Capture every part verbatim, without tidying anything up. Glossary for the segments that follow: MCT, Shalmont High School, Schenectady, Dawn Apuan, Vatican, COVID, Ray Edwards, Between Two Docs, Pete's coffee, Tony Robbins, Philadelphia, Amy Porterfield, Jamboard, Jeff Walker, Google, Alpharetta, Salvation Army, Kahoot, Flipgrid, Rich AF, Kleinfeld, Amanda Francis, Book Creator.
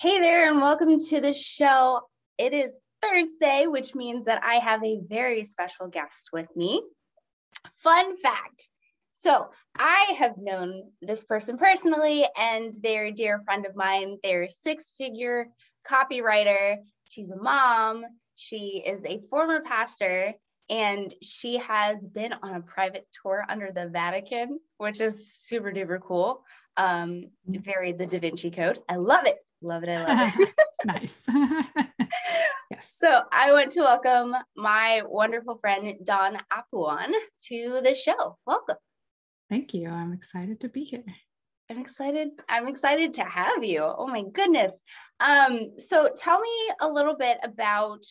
Hey there, and welcome to the show. It is Thursday, which means that I have a very special guest with me. Fun fact. So I have known this person personally, and they're a dear friend of mine. They're a six-figure copywriter. She's a mom. She is a former pastor, and she has been on a private tour under the Vatican, which is super duper cool. Um, very the Da Vinci Code. I love it. Love it. I love it. Nice. Yes. So I want to welcome my wonderful friend, Dawn Apuan, to the show. Welcome. Thank you. I'm excited to be here. I'm excited. I'm excited to have you. Oh my goodness. Um, so tell me a little bit about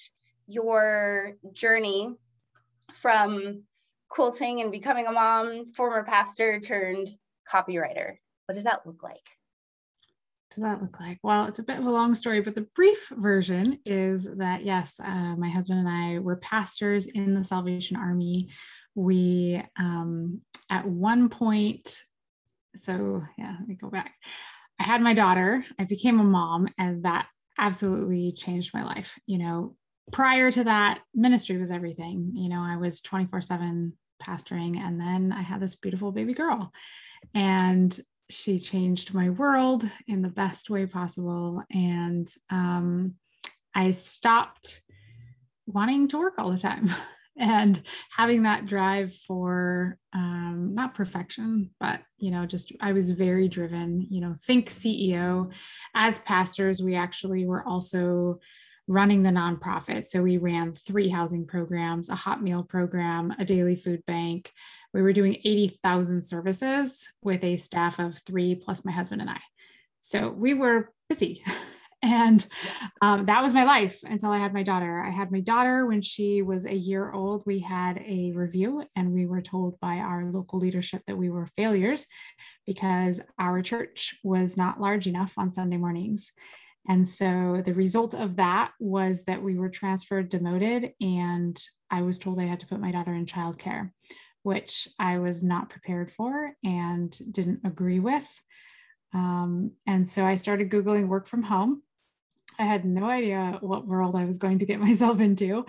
your journey from quilting and becoming a mom, former pastor turned copywriter. What does that look like? that look like? Well, it's a bit of a long story, but the brief version is that, yes, uh, my husband and I were pastors in the Salvation Army. We, um, at one point, so yeah, let me go back. I had my daughter, I became a mom, and that absolutely changed my life. You know, prior to that, ministry was everything. You know, I was twenty-four seven pastoring, and then I had this beautiful baby girl, and she changed my world in the best way possible. And um, I stopped wanting to work all the time and having that drive for um, not perfection, but, you know, just, I was very driven, you know, think C E O. As pastors, we actually were also running the nonprofit. So we ran three housing programs, a hot meal program, a daily food bank. We were doing eighty thousand services with a staff of three plus my husband and I. So we were busy, and um, that was my life until I had my daughter. I had my daughter when she was a year old. We had a review, and we were told by our local leadership that we were failures because our church was not large enough on Sunday mornings. And so the result of that was that we were transferred, demoted, and I was told I had to put my daughter in childcare, which I was not prepared for and didn't agree with. Um, and so I started Googling work from home. I had no idea what world I was going to get myself into.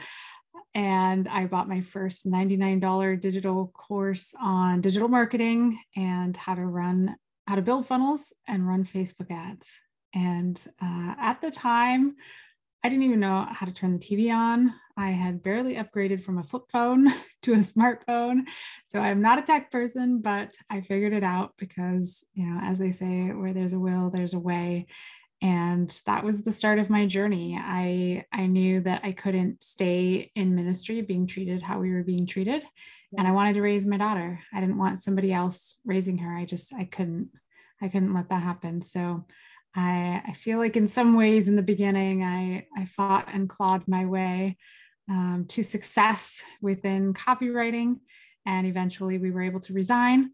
And I bought my first ninety-nine dollar digital course on digital marketing and how to run, how to build funnels and run Facebook ads. And uh, at the time, I didn't even know how to turn the T V on. I had barely upgraded from a flip phone to a smartphone. So I'm not a tech person, but I figured it out because, you know, as they say, where there's a will, there's a way. And that was the start of my journey. I, I knew that I couldn't stay in ministry being treated how we were being treated. Yeah. And I wanted to raise my daughter. I didn't want somebody else raising her. I just, I couldn't, I couldn't let that happen. So I, I feel like in some ways in the beginning, I, I fought and clawed my way um, to success within copywriting. And eventually we were able to resign.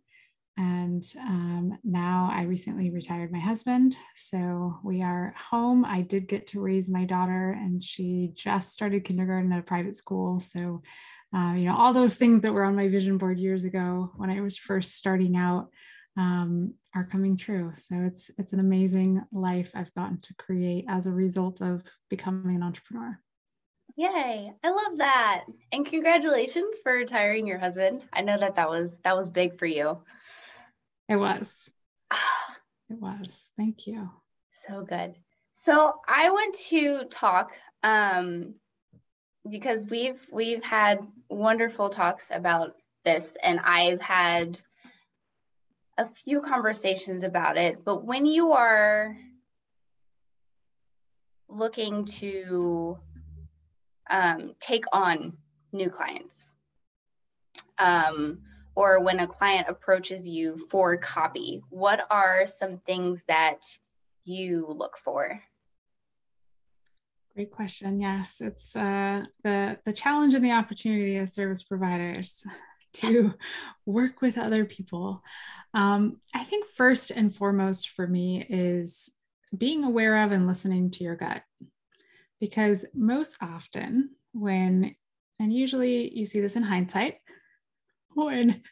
And um, now I recently retired my husband. So we are home. I did get to raise my daughter, and she just started kindergarten at a private school. So, uh, you know, all those things that were on my vision board years ago when I was first starting out, um, are coming true. So it's, it's an amazing life I've gotten to create as a result of becoming an entrepreneur. Yay. I love that. And congratulations for retiring your husband. I know that that was, that was big for you. It was, it was. Thank you. So good. So I want to talk, um, because we've, we've had wonderful talks about this, and I've had a few conversations about it, but when you are looking to um, take on new clients, um, or when a client approaches you for copy, what are some things that you look for? Great question. Yes, it's uh, the, the challenge and the opportunity as service providers to work with other people. Um, I think first and foremost for me is being aware of and listening to your gut, because most often when, and usually you see this in hindsight, when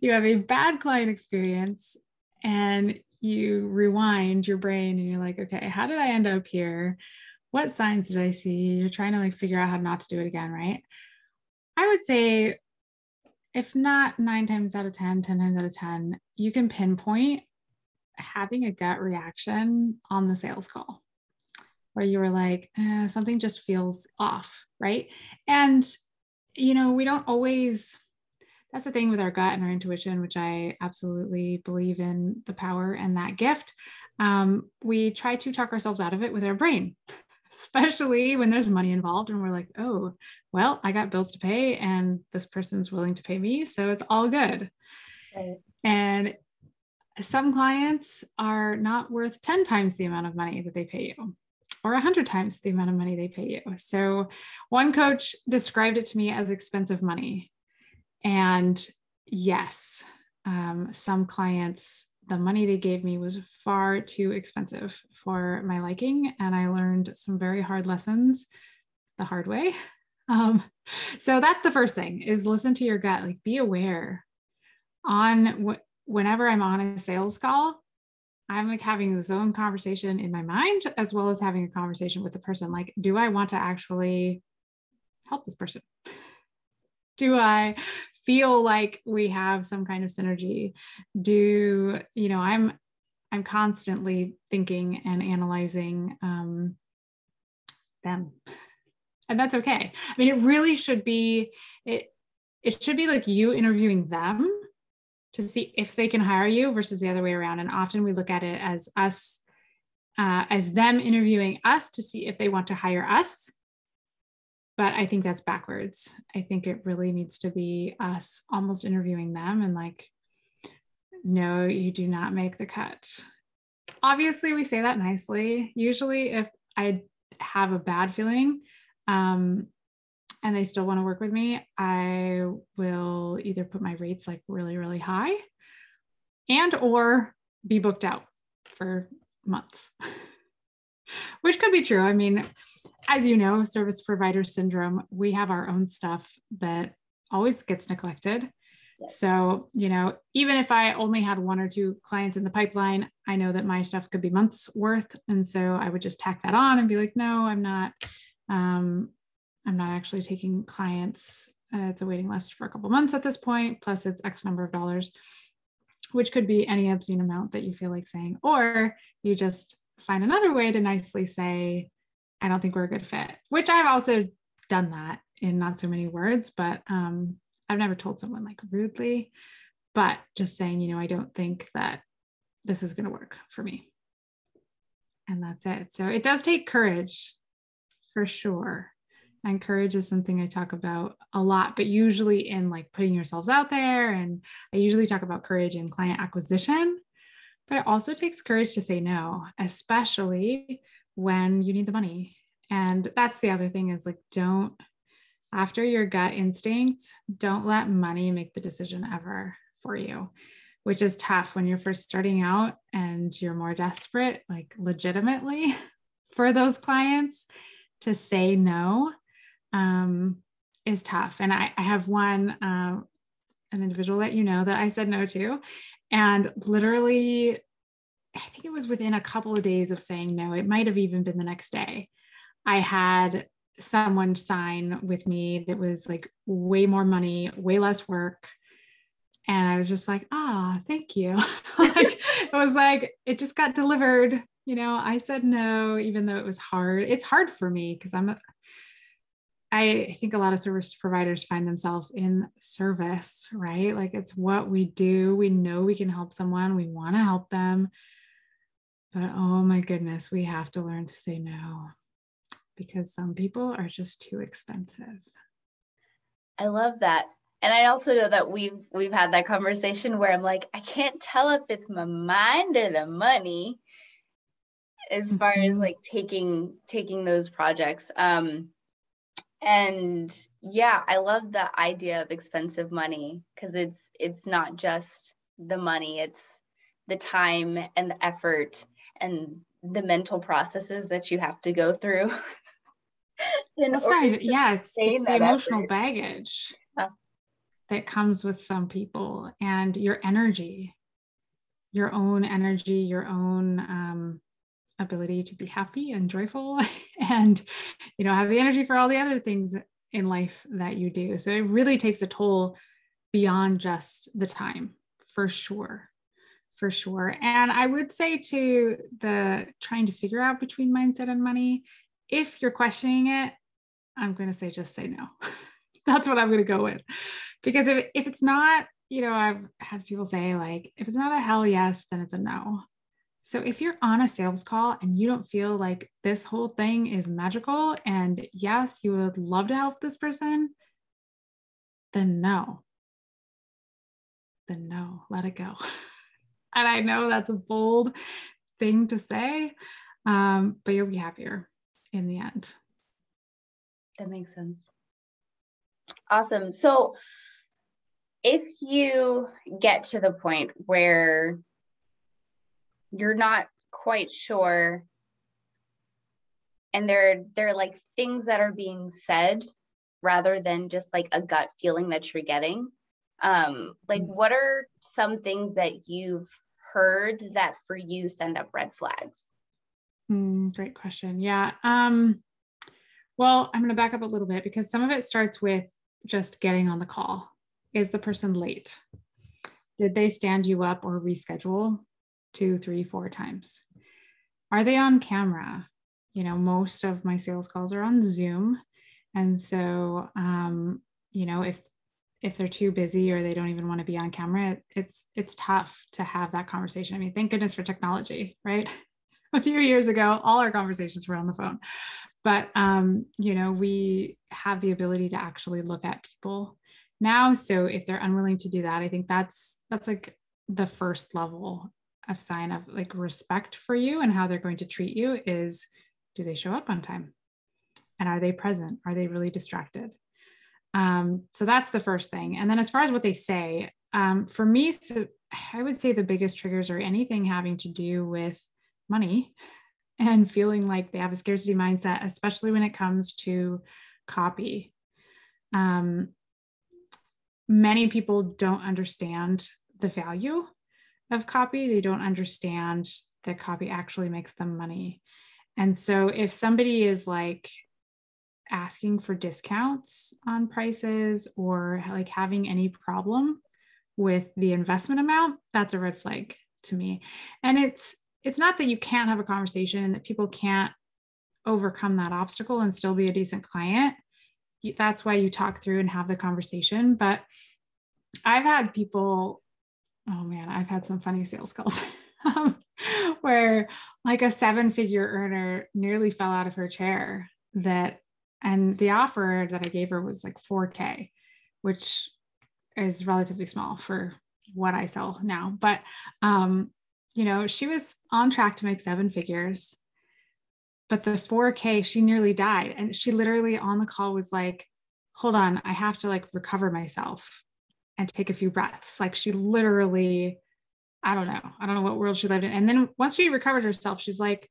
you have a bad client experience and you rewind your brain and you're like, okay, how did I end up here? What signs did I see? You're trying to like figure out how not to do it again, right? I would say if not nine times out of ten, ten times out of ten, you can pinpoint having a gut reaction on the sales call where you were like, eh, something just feels off, right? And, you know, we don't always, that's the thing with our gut and our intuition, which I absolutely believe in the power and that gift. Um, we try to talk ourselves out of it with our brain, especially when there's money involved and we're like, oh, well, I got bills to pay and this person's willing to pay me, so it's all good. Right. And some clients are not worth ten times the amount of money that they pay you, or one hundred times the amount of money they pay you. So one coach described it to me as expensive money. And yes, um, some clients, the money they gave me was far too expensive for my liking. And I learned some very hard lessons the hard way. Um, so that's the first thing, is listen to your gut, like be aware on what, whenever I'm on a sales call, I'm like having this own conversation in my mind, as well as having a conversation with the person. Like, do I want to actually help this person? Do I feel like we have some kind of synergy? Do, you know, I'm, I'm constantly thinking and analyzing um, them, and that's okay. I mean, it really should be, it, it should be like you interviewing them to see if they can hire you versus the other way around. And often we look at it as us, uh, as them interviewing us to see if they want to hire us. But I think that's backwards. I think it really needs to be us almost interviewing them and like, no, you do not make the cut. Obviously we say that nicely. Usually if I have a bad feeling, um, and they still want to work with me, I will either put my rates like really, really high and or be booked out for months, which could be true. I mean, as you know, service provider syndrome, we have our own stuff that always gets neglected. So, you know, even if I only had one or two clients in the pipeline, I know that my stuff could be months worth. And so I would just tack that on and be like, no, I'm not, um, I'm not actually taking clients. Uh, it's a waiting list for a couple months at this point, plus it's X number of dollars, which could be any obscene amount that you feel like saying, or you just find another way to nicely say, I don't think we're a good fit, which I've also done that in not so many words, but um, I've never told someone like rudely, but just saying, you know, I don't think that this is going to work for me. And that's it. So it does take courage for sure. And courage is something I talk about a lot, but usually in like putting yourselves out there. And I usually talk about courage in client acquisition, but it also takes courage to say no, especially when you need the money. And that's the other thing is like, don't, after your gut instinct, don't let money make the decision ever for you, which is tough when you're first starting out and you're more desperate, like legitimately for those clients to say no. Um, is tough. And I, I have one, uh, an individual that, you know, that I said no to, and literally, I think it was within a couple of days of saying no, it might've even been the next day. I had someone sign with me that was like way more money, way less work. And I was just like, ah, oh, thank you. Like, it was like, it just got delivered. You know, I said no, even though it was hard. It's hard for me because I'm a, I think a lot of service providers find themselves in service, right? Like it's what we do. We know we can help someone. We want to help them, but oh my goodness, we have to learn to say no because some people are just too expensive. I love that. And I also know that we've, we've had that conversation where I'm like, I can't tell if it's my mind or the money as far mm-hmm. as like taking, taking those projects. Um, And yeah, I love the idea of expensive money because it's it's not just the money, it's the time and the effort and the mental processes that you have to go through. That's right. Yeah, it's, it's the emotional effort. baggage yeah. that comes with some people and your energy. your own energy, your own um, ability to be happy and joyful, and, you know, have the energy for all the other things in life that you do. So it really takes a toll beyond just the time, for sure. For sure. And I would say to the trying to figure out between mindset and money, if you're questioning it, I'm going to say, just say no. That's what I'm going to go with. Because if, if it's not, you know, I've had people say, like, if it's not a hell yes, then it's a no. So if you're on a sales call and you don't feel like this whole thing is magical, and yes, you would love to help this person, then no. Then no, let it go. And I know that's a bold thing to say, um, but you'll be happier in the end. That makes sense. Awesome. So if you get to the point where you're not quite sure, and there, there are like things that are being said rather than just like a gut feeling that you're getting, um, like what are some things that you've heard that for you send up red flags? Mm, great question. Yeah. Um, well, I'm going to back up a little bit, because some of it starts with just getting on the call. Is the person late? Did they stand you up or reschedule two, three, four times? Are they on camera? You know, most of my sales calls are on Zoom. And so, um, you know, if if they're too busy or they don't even want to be on camera, it's, it's tough to have that conversation. I mean, thank goodness for technology, right? A few years ago, all our conversations were on the phone, but, um, you know, we have the ability to actually look at people now. So if they're unwilling to do that, I think that's, that's like the first level of sign of like respect for you and how they're going to treat you is, do they show up on time? And are they present? Are they really distracted? Um, so that's the first thing. And then as far as what they say, um, for me, so I would say the biggest triggers are anything having to do with money and feeling like they have a scarcity mindset, especially when it comes to copy. Um, many people don't understand the value of copy. They don't understand that copy actually makes them money. And so if somebody is like, asking for discounts on prices or like having any problem with the investment amount, that's a red flag to me. And it's, it's not that you can't have a conversation and that people can't overcome that obstacle and still be a decent client. That's why you talk through and have the conversation. But I've had people, oh man, I've had some funny sales calls where like a seven figure earner nearly fell out of her chair that And the offer that I gave her was like four K, which is relatively small for what I sell now. But, um, you know, she was on track to make seven figures, but the four K, she nearly died. And she literally on the call was like, hold on, I have to like recover myself and take a few breaths. Like she literally, I don't know. I don't know what world she lived in. And then once she recovered herself, she's like,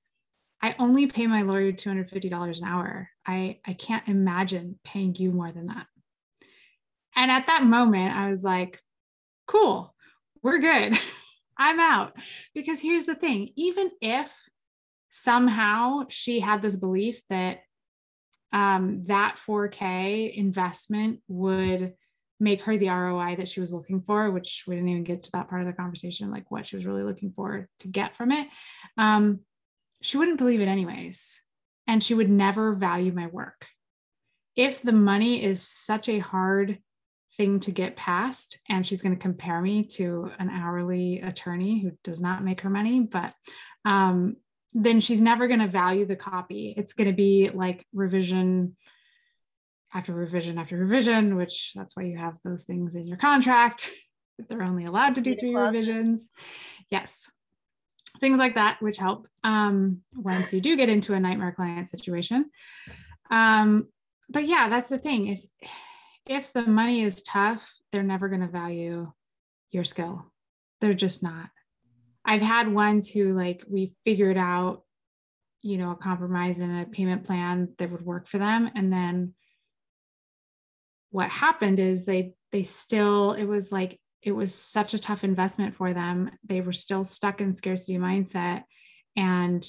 I only pay my lawyer two hundred fifty dollars an hour. I, I can't imagine paying you more than that. And at that moment, I was like, cool, we're good. I'm out. Because here's the thing, even if somehow she had this belief that um, that four K investment would make her the R O I that she was looking for, which we didn't even get to that part of the conversation, like what she was really looking for to get from it. Um, She wouldn't believe it anyways. And she would never value my work. If the money is such a hard thing to get past, and she's going to compare me to an hourly attorney who does not make her money, but um, then she's never going to value the copy. It's going to be like revision after revision after revision, which that's why you have those things in your contract. They're only allowed to do three revisions. Yes. Things like that, which help um, once you do get into a nightmare client situation. Um, but yeah, that's the thing. If, if the money is tough, they're never going to value your skill. They're just not. I've had ones who like, we figured out, you know, a compromise and a payment plan that would work for them. And then what happened is they, they still, it was like it was such a tough investment for them. They were still stuck in scarcity mindset and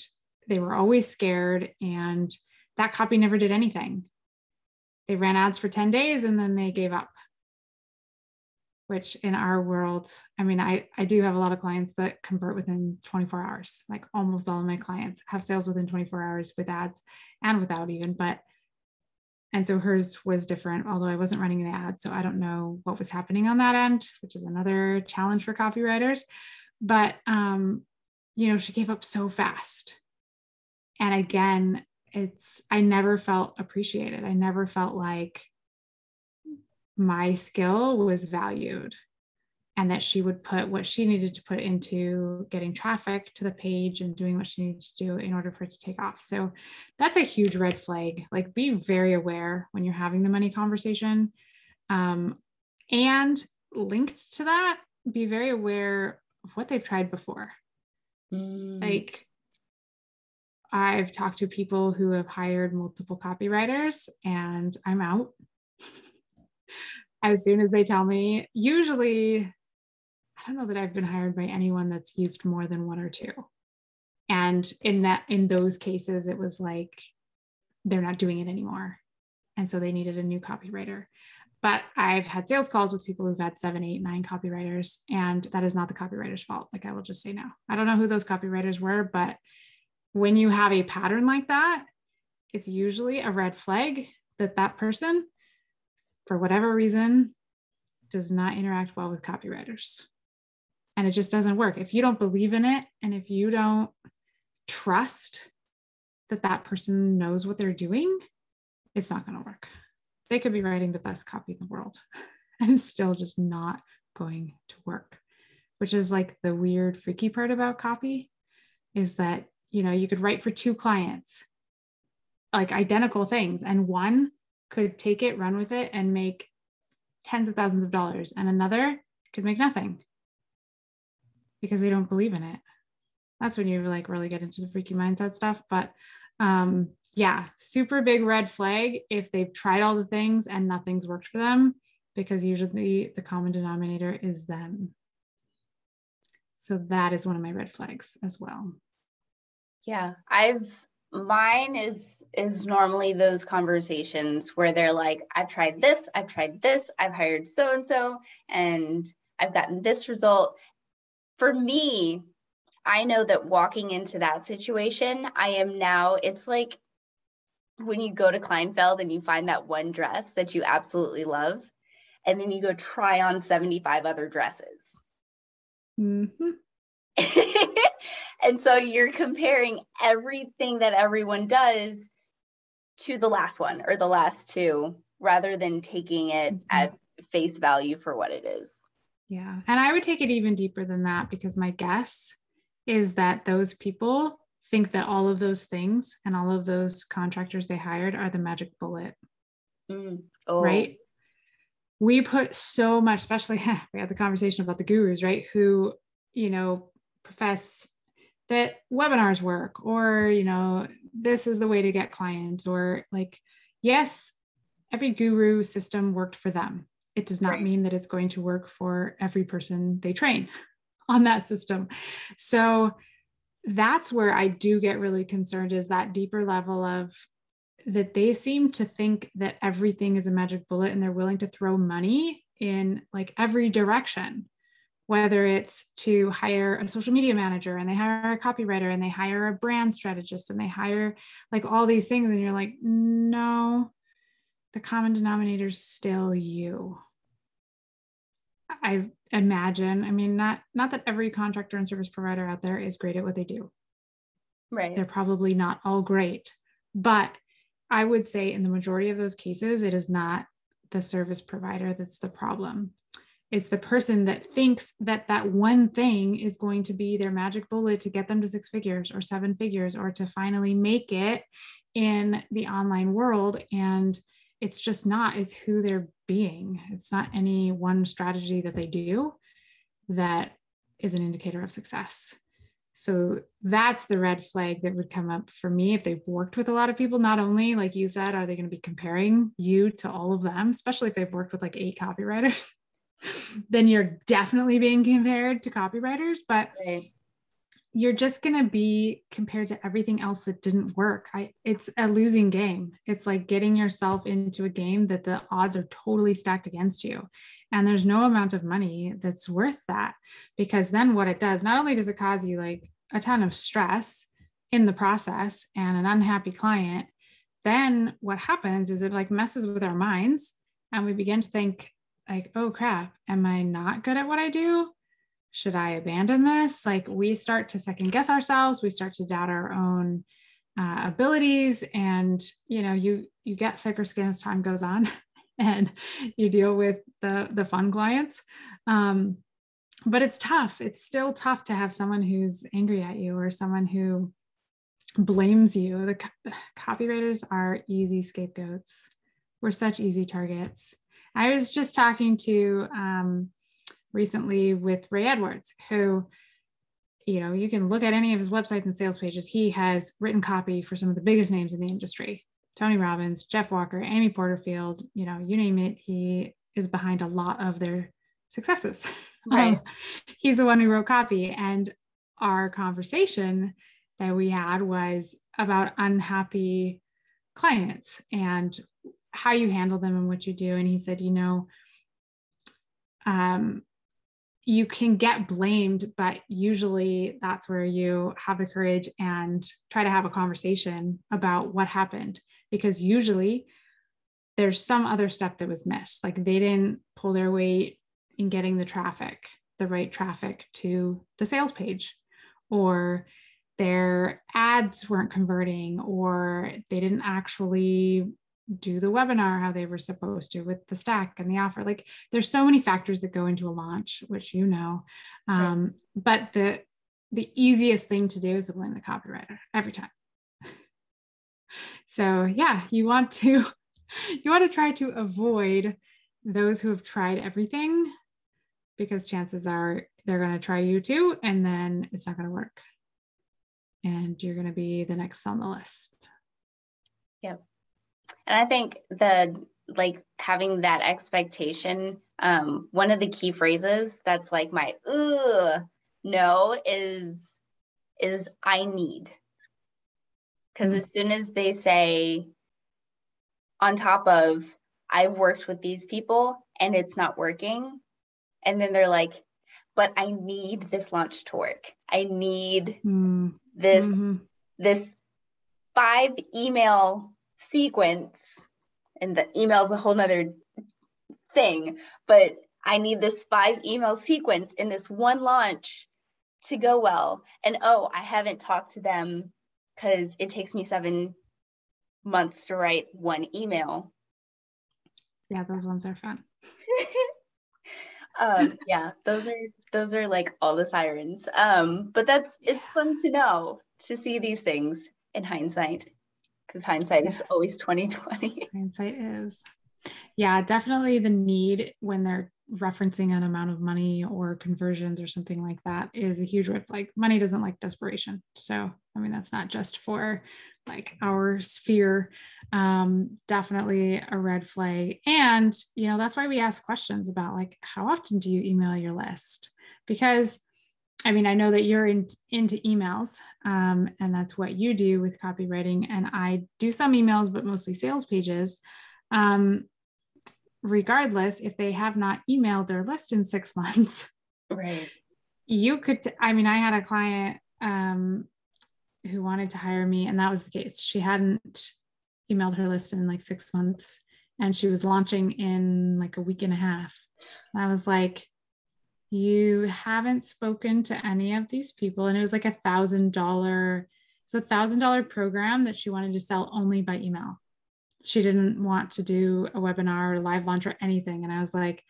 they were always scared. And that copy never did anything. They ran ads for ten days and then they gave up, which in our world, I mean, I, I do have a lot of clients that convert within twenty-four hours. Like almost all of my clients have sales within twenty-four hours with ads and without even, but, and so hers was different, although I wasn't running the ad. So I don't know what was happening on that end, which is another challenge for copywriters, but, um, you know, she gave up so fast. And again, it's, I never felt appreciated. I never felt like my skill was valued and that she would put what she needed to put into getting traffic to the page and doing what she needed to do in order for it to take off. So that's a huge red flag. Like, be very aware when you're having the money conversation. Um, and linked to that, be very aware of what they've tried before. Mm. Like, I've talked to people who have hired multiple copywriters and I'm out as soon as they tell me. Usually, I don't know that I've been hired by anyone that's used more than one or two. And in that, in those cases, it was like, they're not doing it anymore. And so they needed a new copywriter. But I've had sales calls with people who've had seven, eight, nine copywriters, and that is not the copywriter's fault. Like, I will just say no. I don't know who those copywriters were, but when you have a pattern like that, it's usually a red flag that that person, for whatever reason, does not interact well with copywriters. And it just doesn't work. If you don't believe in it, and if you don't trust that that person knows what they're doing, it's not going to work. They could be writing the best copy in the world and it's still just not going to work, which is like the weird, freaky part about copy, is that, you know, you could write for two clients, like identical things, and one could take it, run with it, and make tens of thousands of dollars, and another could make nothing because they don't believe in it. That's when you like really get into the freaky mindset stuff. But um, yeah, super big red flag if they've tried all the things and nothing's worked for them, because usually the common denominator is them. So that is one of my red flags as well. Yeah, I've, mine is, is normally those conversations where they're like, I've tried this, I've tried this, I've hired so-and-so, and I've gotten this result. For me, I know that walking into that situation, I am now, it's like when you go to Kleinfeld and you find that one dress that you absolutely love, and then you go try on seventy-five other dresses. Mm-hmm. And so you're comparing everything that everyone does to the last one or the last two, rather than taking it mm-hmm. at face value for what it is. Yeah. And I would take it even deeper than that, because my guess is that those people think that all of those things and all of those contractors they hired are the magic bullet. Mm. Oh. Right. We put so much, especially we had the conversation about the gurus, right? Who, you know, profess that webinars work, or, you know, this is the way to get clients, or like, yes, every guru system worked for them. It does not right. mean that it's going to work for every person they train on that system. So that's where I do get really concerned, is that deeper level of that they seem to think that everything is a magic bullet, and they're willing to throw money in like every direction, whether it's to hire a social media manager and they hire a copywriter and they hire a brand strategist and they hire like all these things. And you're like, no, the common denominator is still you. I imagine, I mean, not, not that every contractor and service provider out there is great at what they do. Right. They're probably not all great, but I would say in the majority of those cases, it is not the service provider that's the problem. It's the person that thinks that that one thing is going to be their magic bullet to get them to six figures or seven figures, or to finally make it in the online world. And it's just not, it's who they're being. It's not any one strategy that they do that is an indicator of success. So that's the red flag that would come up for me if they've worked with a lot of people. Not only, like you said, are they going to be comparing you to all of them, especially if they've worked with like eight copywriters. then you're definitely being compared to copywriters, but right. you're just going to be compared to everything else that didn't work. I, it's a losing game. It's like getting yourself into a game that the odds are totally stacked against you. And there's no amount of money that's worth that, because then what it does, not only does it cause you like a ton of stress in the process and an unhappy client, then what happens is it like messes with our minds and we begin to think like, oh crap, am I not good at what I do? Should I abandon this? Like we start to second guess ourselves. We start to doubt our own uh, abilities, and you know, you, you get thicker skin as time goes on and you deal with the, the fun clients. Um, but it's tough. It's still tough to have someone who's angry at you or someone who blames you. The, co- the copywriters are easy scapegoats. We're such easy targets. I was just talking to, um, recently with Ray Edwards, who, you know, you can look at any of his websites and sales pages. He has written copy for some of the biggest names in the industry, Tony Robbins, Jeff Walker, Amy Porterfield, you know, you name it. He is behind a lot of their successes. Right. Um, he's the one who wrote copy. And our conversation that we had was about unhappy clients and how you handle them and what you do. And he said, you know, um, you can get blamed, but usually that's where you have the courage and try to have a conversation about what happened, because usually there's some other step that was missed. Like they didn't pull their weight in getting the traffic, the right traffic to the sales page, or their ads weren't converting, or they didn't actually do the webinar how they were supposed to with the stack and the offer. Like there's so many factors that go into a launch, which you know. Um, right. But the the easiest thing to do is to blame the copywriter every time. So yeah, you want to you want to try to avoid those who have tried everything, because chances are they're going to try you too, and then it's not going to work, and you're going to be the next on the list. Yep. And I think the, like having that expectation, um, one of the key phrases that's like my, ugh, no, is, is I need. Because as soon as they say, on top of, I've worked with these people and it's not working. And then they're like, but I need this launch to work. I need mm. this, mm-hmm. this five email sequence, and the email is a whole nother thing, but I need this five email sequence in this one launch to go well. And oh, I haven't talked to them because it takes me seven months to write one email. Yeah, those ones are fun. um, yeah, those are those are like all the sirens. Um, but that's it's fun to know, to see these things in hindsight. Because hindsight yes. is always twenty twenty. Hindsight is. Yeah, definitely the need when they're referencing an amount of money or conversions or something like that is a huge red flag. Money doesn't like desperation. So, I mean, that's not just for like our sphere. Um, definitely a red flag. And, you know, that's why we ask questions about like, how often do you email your list? Because I mean, I know that you're in, into emails um, and that's what you do with copywriting. And I do some emails, but mostly sales pages. Um, regardless, if they have not emailed their list in six months, right? You could, t- I mean, I had a client um, who wanted to hire me, and that was the case. She hadn't emailed her list in like six months and she was launching in like a week and a half. And I was like, you haven't spoken to any of these people. And it was like a thousand dollar, so a thousand dollar program that she wanted to sell only by email. She didn't want to do a webinar or live launch or anything. And I was like,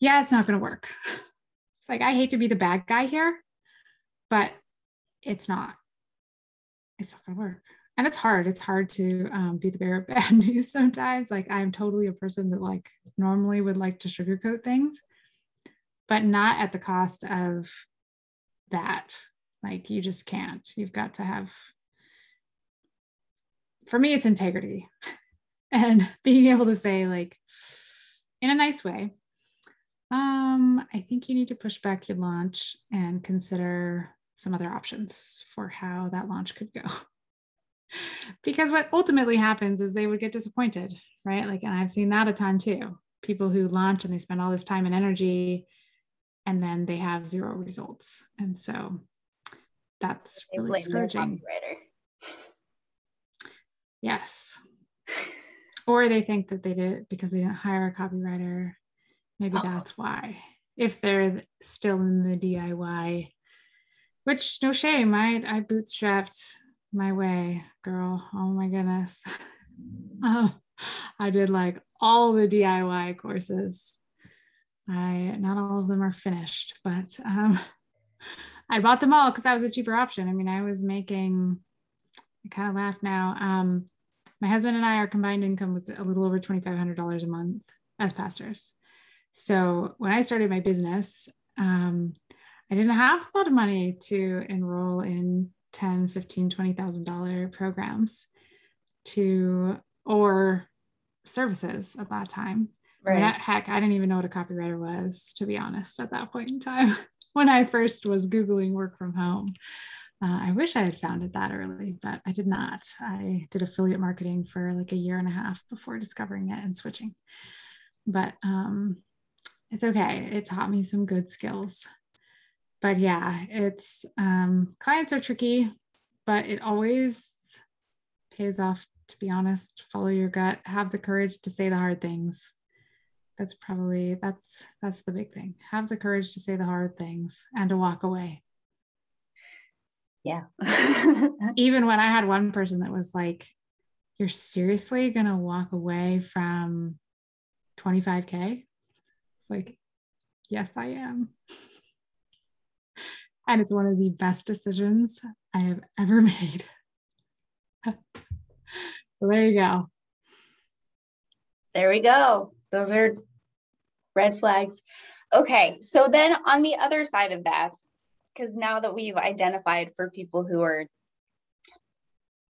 yeah, it's not going to work. It's like, I hate to be the bad guy here, but it's not, it's not going to work. And it's hard. It's hard to um, be the bearer of bad news sometimes. Like I'm totally a person that like normally would like to sugarcoat things, but not at the cost of that. Like you just can't, you've got to have, for me, it's integrity and being able to say like, in a nice way, Um, I think you need to push back your launch and consider some other options for how that launch could go. Because what ultimately happens is they would get disappointed, right? Like, and I've seen that a ton too. People who launch and they spend all this time and energy and then they have zero results. And so that's they really discouraging. Yes. Or they think that they did it because they didn't hire a copywriter. Maybe oh. that's why. If they're still in the D I Y, which no shame, I, I bootstrapped my way, girl. Oh my goodness. Oh, I did like all the D I Y courses. I, not all of them are finished, but um, I bought them all because that was a cheaper option. I mean, I was making, I kind of laugh now. Um, my husband and I, our combined income was a little over twenty-five hundred dollars a month as pastors. So when I started my business, um, I didn't have a lot of money to enroll in ten, fifteen, twenty thousand dollars programs to, or services at that time. Right. I mean, that, heck, I didn't even know what a copywriter was, to be honest, at that point in time, when I first was Googling work from home. Uh, I wish I had found it that early, but I did not. I did affiliate marketing for like a year and a half before discovering it and switching, but um, it's okay. It taught me some good skills. But yeah, it's um, clients are tricky, but it always pays off, to be honest. Follow your gut, have the courage to say the hard things. That's probably, that's, that's the big thing. Have the courage to say the hard things and to walk away. Yeah. Even when I had one person that was like, you're seriously going to walk away from twenty-five K? It's like, yes, I am. And it's one of the best decisions I have ever made. So there you go. There we go. Those are red flags. Okay. So then on the other side of that, because now that we've identified for people who are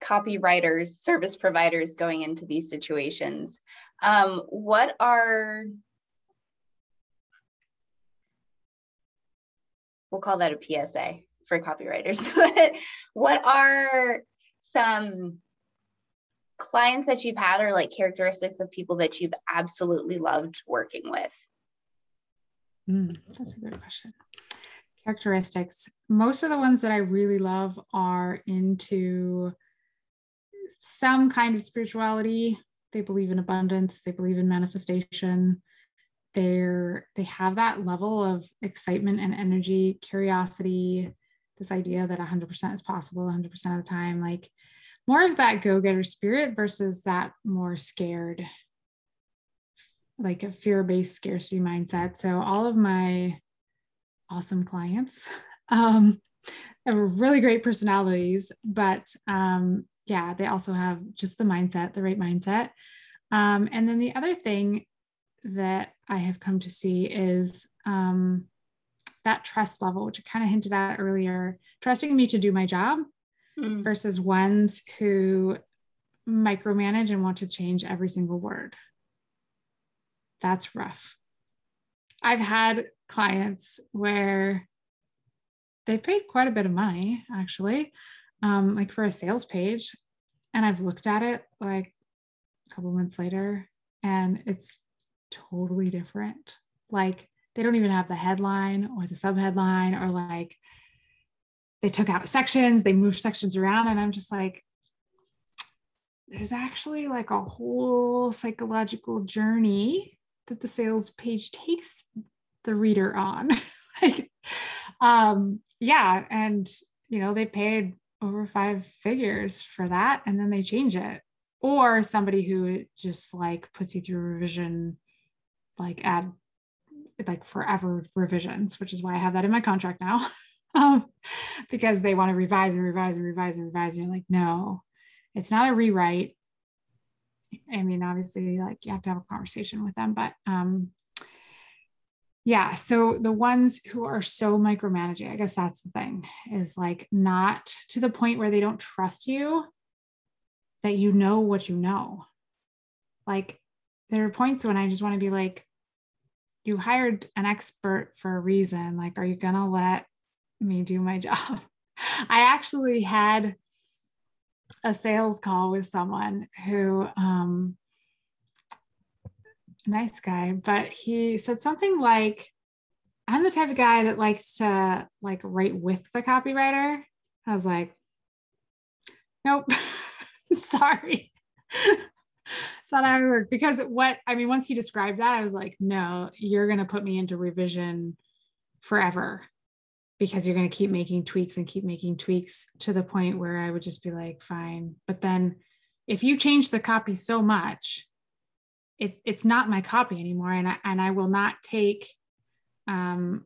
copywriters, service providers going into these situations, um, what are... we'll call that a P S A for copywriters. What are some clients that you've had, or like characteristics of people that you've absolutely loved working with? Mm, that's a good question. Characteristics. Most of the ones that I really love are into some kind of spirituality. They believe in abundance. They believe in manifestation. They're, they have that level of excitement and energy, curiosity, this idea that one hundred percent is possible one hundred percent of the time, like more of that go-getter spirit versus that more scared, like a fear-based scarcity mindset. So all of my awesome clients um, have really great personalities, but um, yeah, they also have just the mindset, the right mindset. Um, and then the other thing that I have come to see is um, that trust level, which I kind of hinted at earlier, trusting me to do my job mm. versus ones who micromanage and want to change every single word. That's rough. I've had clients where they've paid quite a bit of money, actually, um, like for a sales page. And I've looked at it like a couple months later and it's totally different. Like they don't even have the headline or the subheadline, or like they took out sections, they moved sections around. And I'm just like, there's actually like a whole psychological journey that the sales page takes the reader on. like, um, yeah. And, you know, they paid over five figures for that and then they change it. Or somebody who just like puts you through revision, like add like forever revisions, which is why I have that in my contract now, um, because they want to revise and revise and revise and revise. And you're like, no, it's not a rewrite. I mean, obviously like you have to have a conversation with them, but um, yeah. So the ones who are so micromanaging, I guess that's the thing, is like not to the point where they don't trust you, that you know what you know. Like there are points when I just want to be like, you hired an expert for a reason. Like, are you going to let me do my job? I actually had a sales call with someone who, um, nice guy, but he said something like, I'm the type of guy that likes to like write with the copywriter. I was like, nope, sorry. It's not how it works. Because what, I mean, once he described that, I was like, no, you're going to put me into revision forever because you're going to keep making tweaks and keep making tweaks to the point where I would just be like, fine. But then if you change the copy so much, it, it's not my copy anymore. And I, and I will not take, um,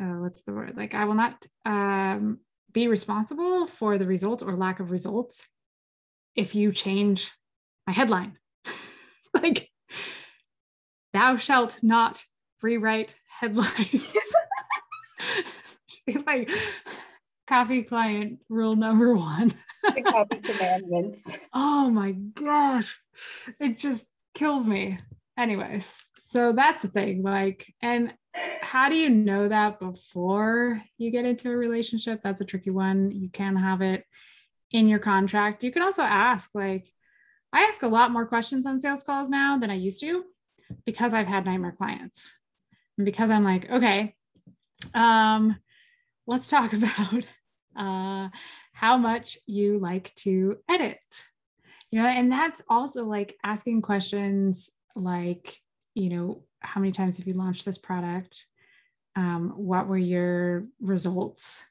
uh, what's the word? Like, I will not um, be responsible for the results or lack of results if you change my headline. Like, thou shalt not rewrite headlines. Like, copy client rule number one. The copy commandment. Oh my gosh, it just kills me. Anyways, so that's the thing. Like, and how do you know that before you get into a relationship? That's a tricky one. You can have it in your contract. You can also ask, like, I ask a lot more questions on sales calls now than I used to because I've had nightmare clients. And because I'm like, okay, um, let's talk about uh, how much you like to edit, you know, and that's also like asking questions like, you know, how many times have you launched this product? Um, what were your results?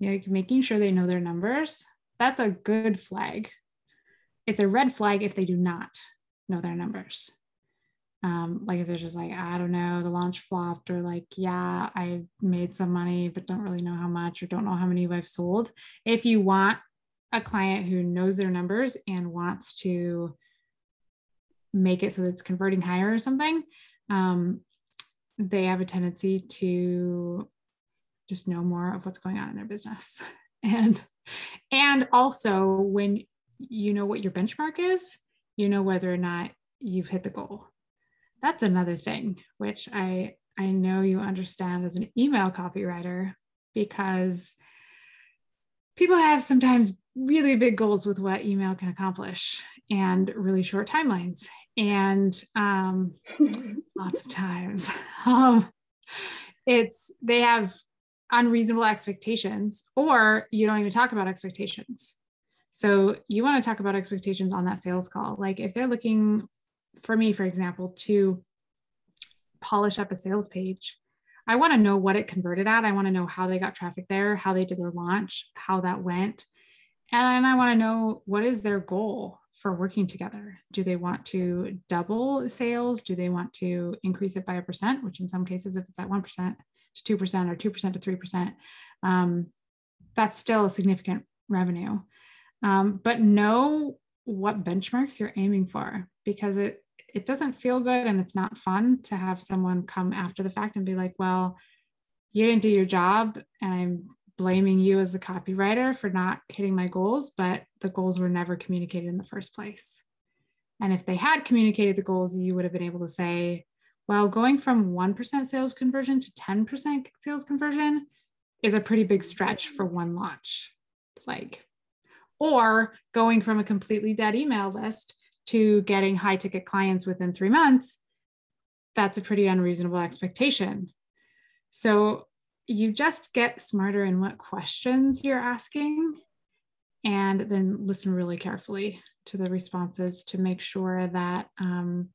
You know, making sure they know their numbers. That's a good flag. It's a red flag if they do not know their numbers. Um, like if they're just like, I don't know, the launch flopped, or like, yeah, I made some money, but don't really know how much, or don't know how many I've sold. If you want a client who knows their numbers and wants to make it so that it's converting higher or something, um, they have a tendency to just know more of what's going on in their business. And And also, when you know what your benchmark is, you know whether or not you've hit the goal. That's another thing, which I, I know you understand as an email copywriter, because people have sometimes really big goals with what email can accomplish and really short timelines and um, lots of times. Um, it's, they have unreasonable expectations, or you don't even talk about expectations. So you want to talk about expectations on that sales call. Like if they're looking for me, for example, to polish up a sales page, I want to know what it converted at. I want to know how they got traffic there, how they did their launch, how that went. And I want to know, what is their goal for working together? Do they want to double sales? Do they want to increase it by a percent, which in some cases, if it's at one percent, to two percent or two percent to three percent, um, that's still a significant revenue. Um, but know what benchmarks you're aiming for, because it, it doesn't feel good and it's not fun to have someone come after the fact and be like, well, you didn't do your job and I'm blaming you as the copywriter for not hitting my goals, but the goals were never communicated in the first place. And if they had communicated the goals, you would have been able to say, well, going from one percent sales conversion to ten percent sales conversion is a pretty big stretch for one launch. Like, or going from a completely dead email list to getting high ticket clients within three months, that's a pretty unreasonable expectation. So you just get smarter in what questions you're asking, and then listen really carefully to the responses to make sure that, um,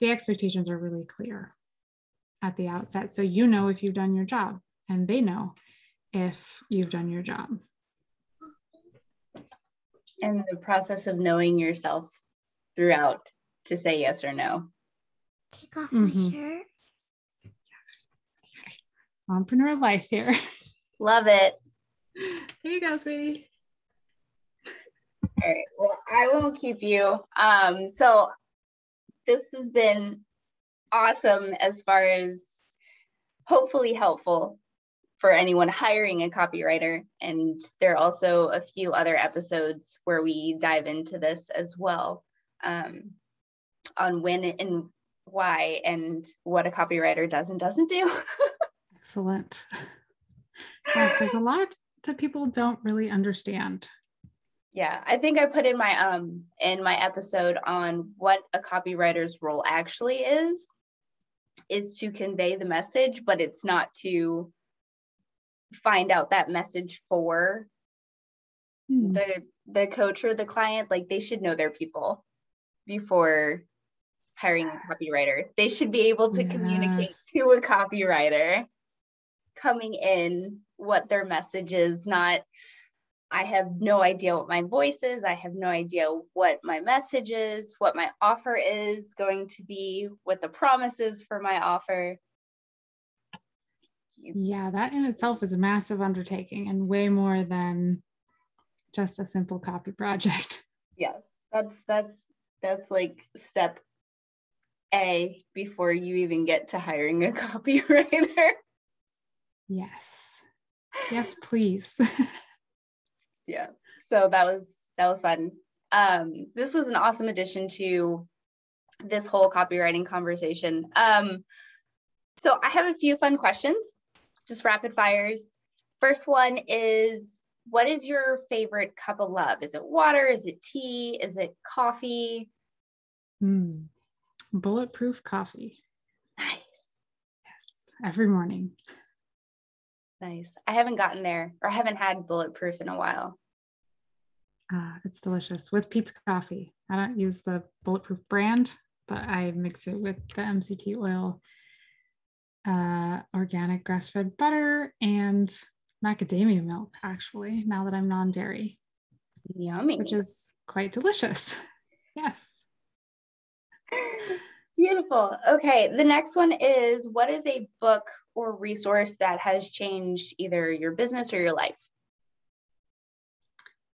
the expectations are really clear at the outset. So you know if you've done your job, and they know if you've done your job. And the process of knowing yourself throughout to say yes or no. Take off mm-hmm. my shirt. Yes. Entrepreneur life here. Love it. There you go, sweetie. All right. Well, I won't keep you. Um, so this has been awesome as far as hopefully helpful for anyone hiring a copywriter. And there are also a few other episodes where we dive into this as well, um, on when and why and what a copywriter does and doesn't do. Excellent. Yes, there's a lot that people don't really understand. Yeah, I think I put in my um in my episode on what a copywriter's role actually is, is to convey the message, but it's not to find out that message for hmm. the the coach or the client. Like, they should know their people before hiring yes. a copywriter. They should be able to yes. communicate to a copywriter coming in what their message is, not I have no idea what my voice is. I have no idea what my message is, what my offer is going to be, what the promise is for my offer. Yeah, that in itself is a massive undertaking and way more than just a simple copy project. Yeah, that's that's that's like step A before you even get to hiring a copywriter. Yes. Yes, please. Yeah. So that was, that was fun. Um, this was an awesome addition to this whole copywriting conversation. Um, so I have a few fun questions, just rapid fires. First one is, what is your favorite cup of love? Is it water? Is it tea? Is it coffee? Mm. Bulletproof coffee. Nice. Yes. Every morning. Nice. I haven't gotten there, or I haven't had Bulletproof in a while. Ah, uh, it's delicious with Pete's coffee. I don't use the Bulletproof brand, but I mix it with the M C T oil, uh, organic grass-fed butter, and macadamia milk, actually, now that I'm non-dairy. Yummy. Which is quite delicious. Yes. Beautiful. Okay. The next one is, what is a book or resource that has changed either your business or your life?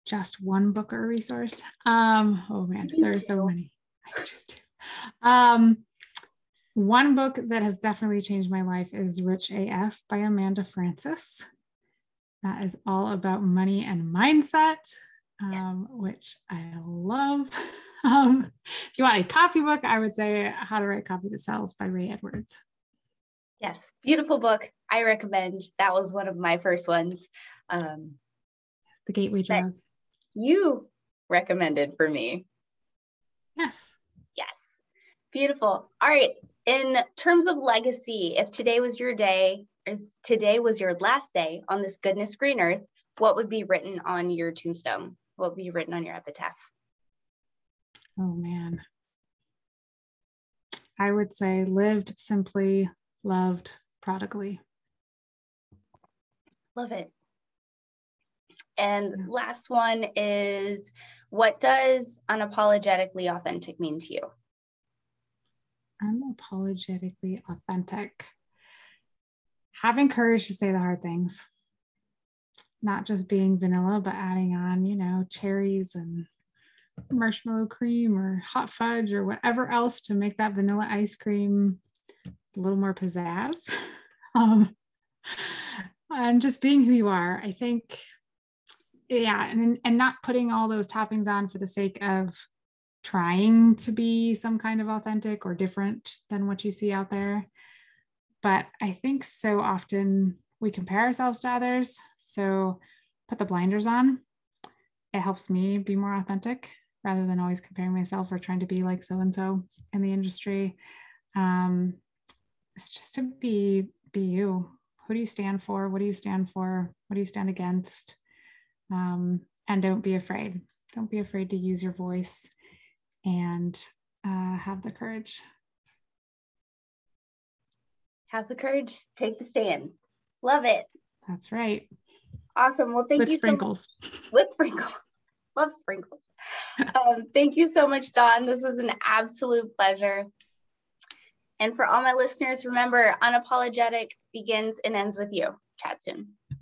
Just one book or resource? Um, oh man, there are so many. I just um, one book that has definitely changed my life is Rich A F by Amanda Francis. That is all about money and mindset, um, yes. which I love. Um, if you want a copy book, I would say How to Write Copy That Sells by Ray Edwards. Yes, beautiful book. I recommend. That was one of my first ones. Um, the Gateway Drug. You recommended for me. Yes. Yes. Beautiful. All right. In terms of legacy, if today was your day, or today was your last day on this goodness green earth, what would be written on your tombstone? What would be written on your epitaph? Oh man. I would say lived simply, loved prodigally. Love it. And yeah. Last one is, what does unapologetically authentic mean to you? Unapologetically authentic. Having courage to say the hard things. Not just being vanilla, but adding on, you know, cherries and marshmallow cream or hot fudge or whatever else to make that vanilla ice cream a little more pizzazz, um, and just being who you are, I think. Yeah. And, and not putting all those toppings on for the sake of trying to be some kind of authentic or different than what you see out there. But I think so often we compare ourselves to others. So put the blinders on. It helps me be more authentic rather than always comparing myself or trying to be like so-and-so in the industry. Um, it's just to be, be you. Who do you stand for? What do you stand for? What do you stand against? Um, and don't be afraid. Don't be afraid to use your voice and uh, have the courage. Have the courage, take the stand. Love it. That's right. Awesome. Well, thank with you sprinkles. So much. With sprinkles. Love sprinkles. Um, thank you so much, Dawn. This was an absolute pleasure. And for all my listeners, remember, unapologetic begins and ends with you. Chat soon.